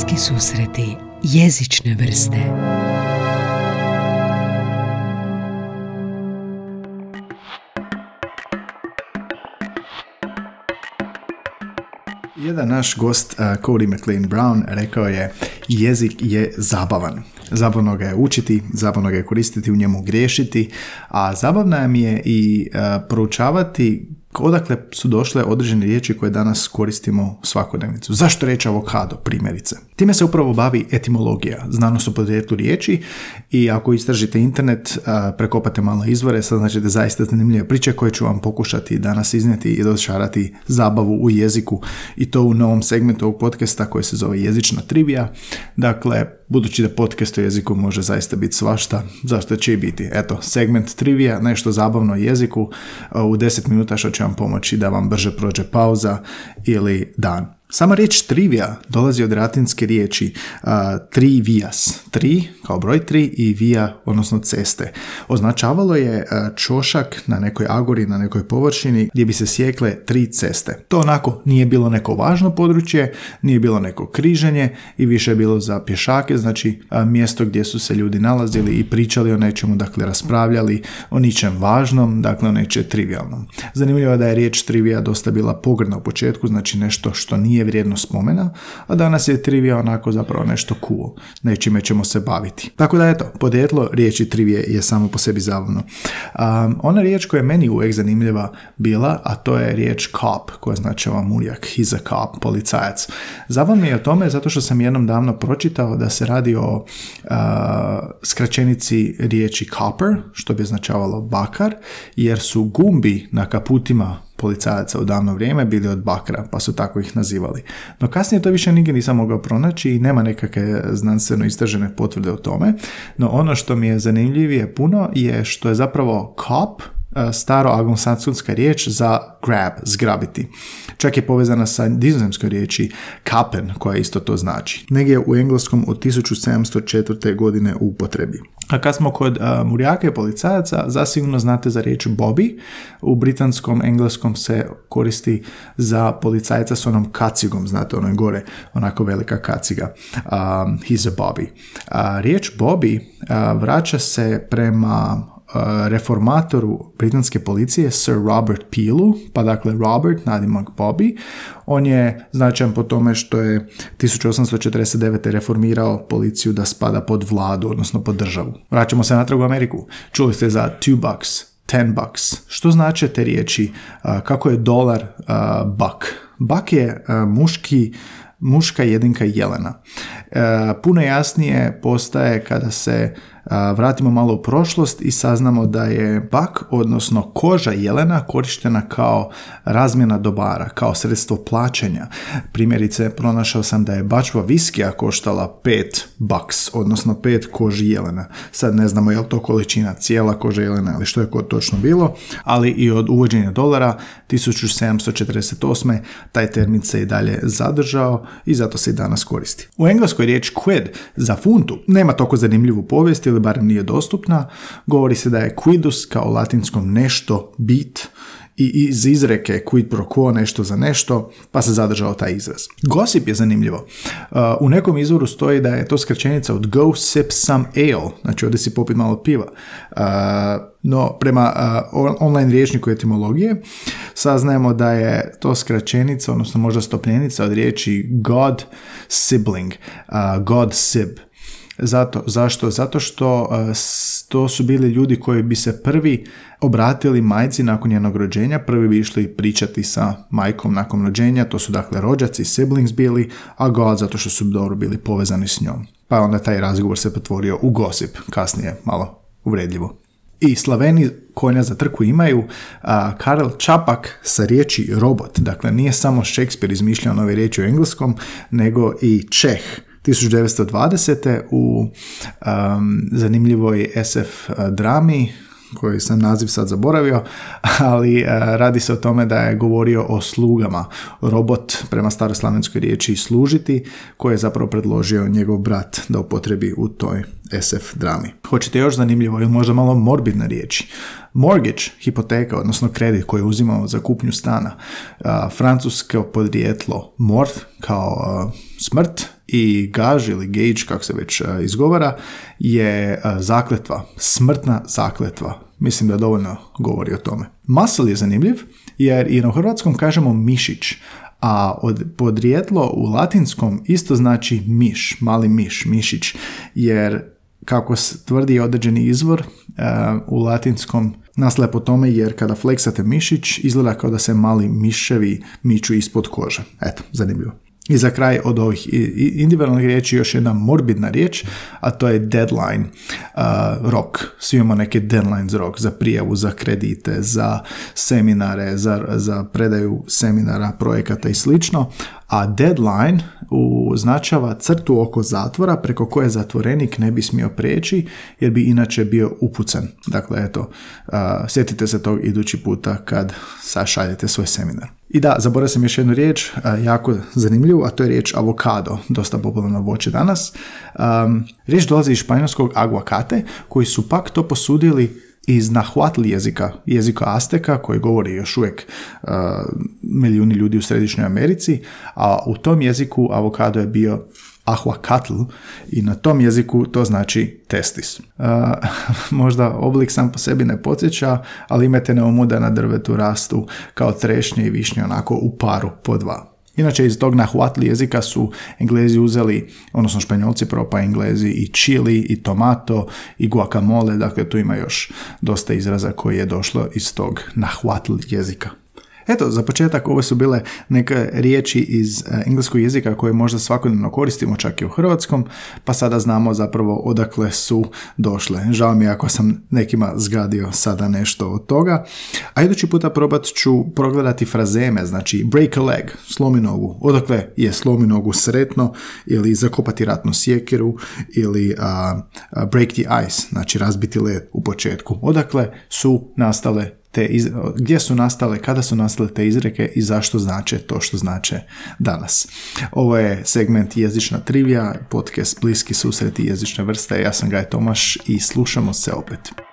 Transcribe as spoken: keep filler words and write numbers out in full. Bliski susreti jezične vrste. Jedan naš gost, Cody McLean Brown, rekao je: jezik je zabavan. Zabavno ga je učiti, zabavno ga je koristiti, u njemu griješiti, a zabavna mi je i uh, proučavati odakle su došle određene riječi koje danas koristimo u svakodnevnicu. Zašto reći avokado, primjerice? Time se upravo bavi etimologija, znanost o podrijetlu riječi, i ako istražite internet, prekopate malo izvore, saznaćete zaista zanimljive priče koje ću vam pokušati danas iznijeti i dočarati zabavu u jeziku, i to u novom segmentu ovog podcasta koji se zove jezična trivija. Dakle, budući da podcast o jeziku može zaista biti svašta, zašto će i biti. Eto, segment trivija, nešto zabavno o jeziku, u deset minuta što će vam pomoći da vam brže prođe pauza ili dan. Sama riječ trivia dolazi od latinske riječi uh, trivias, tri kao broj tri i via, odnosno ceste. Označavalo je uh, čošak na nekoj agori, na nekoj površini gdje bi se sjekle tri ceste. To onako nije bilo neko važno područje, nije bilo neko križanje i više je bilo za pješake, znači uh, mjesto gdje su se ljudi nalazili i pričali o nečemu, dakle raspravljali o ničem važnom, dakle o nečem trivialnom. Zanimljivo je da je riječ trivia dosta bila pogrdna u početku, znači nešto što nije je vrijedno spomena, a danas je trivija onako zapravo nešto cool, nečime ćemo se baviti. Tako da eto, podrijetlo riječi trivije je samo po sebi zabavno. Um, ona riječ koja je meni uvijek zanimljiva bila, a to je riječ cop, koja znači vam muljak, he's a cop, policajac. Zabavno je o tome zato što sam jednom davno pročitao da se radi o uh, skraćenici riječi copper, što bi označavalo bakar, jer su gumbi na kaputima policajaca u davno vrijeme bili od bakra, pa su tako ih nazivali. No kasnije to više nigdje nisam mogao pronaći i nema nekakve znanstveno istražene potvrde o tome. No ono što mi je zanimljivije puno je što je zapravo cop staro anglosaksonska riječ za grab, zgrabiti. Čak je povezana sa nizozemskoj riječi kapen, koja isto to znači. Negdje je u engleskom od tisuću sedamsto četvrte. godine u upotrebi. A kad smo kod uh, murjaka i policajaca, zasigurno znate za riječ bobby. U britanskom engleskom se koristi za policajaca s onom kacigom, znate, onoj gore, onako velika kaciga. Um, he's a bobby. Uh, riječ bobby uh, vraća se prema reformatoru britanske policije Sir Robert Peelu, pa dakle Robert, nadimak Bobby. On je značajan po tome što je tisuću osamsto četrdeset devete. reformirao policiju da spada pod vladu, odnosno pod državu. Vraćamo se natrag u Ameriku. Čuli ste za two bucks, ten bucks. Što znače te riječi? Kako je dolar buck? Buck je muški muška jedinka jelena. E, puno jasnije postaje kada se a, vratimo malo u prošlost i saznamo da je bak, odnosno koža jelena, korištena kao razmjena dobara, kao sredstvo plaćanja. Primjerice, pronašao sam da je bačva viskija koštala pet bucks, odnosno pet koži jelena. Sad ne znamo je li to količina cijela koža jelena ili što je kod točno bilo, ali i od uvođenja dolara tisuću sedamsto četrdeset osme. taj termin se i dalje zadržao i zato se i danas koristi. U engleskoj riječ quid za funtu nema toliko zanimljivu povijest, ili barem nije dostupna. Govori se da je quidus kao latinskom nešto bit, i iz izreke quid pro quo, nešto za nešto, pa se zadržao taj izraz. Gossip je zanimljivo. Uh, u nekom izvoru stoji da je to skraćenica od go sip some ale, znači ode si popit malo piva. Uh, No, prema uh, online rječniku etimologije saznajemo da je to skraćenica, odnosno možda stopljenica od riječi god sibling, uh, god sib. Zato, zašto? Zato što uh, to su bili ljudi koji bi se prvi obratili majci nakon njenog rođenja, prvi bi išli pričati sa majkom nakon rođenja, to su dakle rođaci, siblings bili, a god zato što su dobro bili povezani s njom. Pa onda taj razgovor se pretvorio u gossip, kasnije malo uvredljivo. I Slaveni konja za trku imaju, a Karel Čapak sa riječi robot. Dakle, nije samo Shakespeare izmišljao nove riječi u engleskom, nego i Čeh. tisuću devetsto dvadesete. u um, zanimljivoj es ef drami, koji sam naziv sad zaboravio, ali uh, radi se o tome da je govorio o slugama. Robot, prema staroslavenskoj riječi služiti, koje je zapravo predložio njegov brat da upotrebi u toj es ef drami. Hoćete još zanimljivo ili možda malo morbidne riječi? Mortgage, hipoteka, odnosno kredit koji uzimamo za kupnju stana. Uh, francusko podrijetlo mort kao uh, smrt I gaž ili gejč, kako se već izgovara, je zakletva, smrtna zakletva. Mislim da dovoljno govori o tome. Masl je zanimljiv jer i na hrvatskom kažemo mišić, a od, podrijetlo u latinskom isto znači miš, mali miš, mišić, jer kako tvrdi određeni izvor u latinskom naslje po tome, jer kada fleksate mišić izgleda kao da se mali miševi miču ispod kože. Eto, zanimljivo. I za kraj od ovih individualnih riječi još jedna morbidna riječ, a to je deadline uh, rok. Svi imamo neke deadlines rok za prijavu, za kredite, za seminare, za, za predaju seminara, projekata i slično. A deadline označava crtu oko zatvora preko koje zatvorenik ne bi smio prijeći jer bi inače bio upucan. Dakle, eto, uh, sjetite se tog idući puta kad sašaljete svoj seminar. I da, zaboravio sam još jednu riječ, uh, jako zanimljivu, a to je riječ avokado, dosta popularno voće danas. Um, riječ dolazi iz španjolskog aguacate, koji su pak to posudili iz Nahuatl jezika, jezika Azteka koji govori još uvijek uh, milijuni ljudi u Središnjoj Americi, a u tom jeziku avokado je bio Ahuakatl i na tom jeziku to znači testis. Uh, možda oblik sam po sebi ne podsjeća, ali imate na umu da na drvetu rastu kao trešnje i višnje onako u paru po dva. Inače, iz tog Nahuatl jezika su Englezi uzeli, odnosno Španjolci prvo, pa Englezi i chili, i tomato, i guacamole, dakle tu ima još dosta izraza koji je došlo iz tog Nahuatl jezika. Eto, za početak ove su bile neke riječi iz engleskog jezika koje možda svakodnevno koristimo čak i u hrvatskom, pa sada znamo zapravo odakle su došle. Žao mi je ako sam nekima zgadio sada nešto od toga. A idući puta probat ću progledati frazeme, znači break a leg, slomi nogu, odakle je slomi nogu sretno, ili zakopati ratnu sjekiru, ili a, a break the ice, znači razbiti led u početku. Odakle su nastale Te iz... gdje su nastale, kada su nastale te izreke i zašto znače to što znače danas. Ovo je segment Jezična trivija, podcast Bliski susreti jezične vrste. Ja sam Gaj Tomaš i slušamo se opet.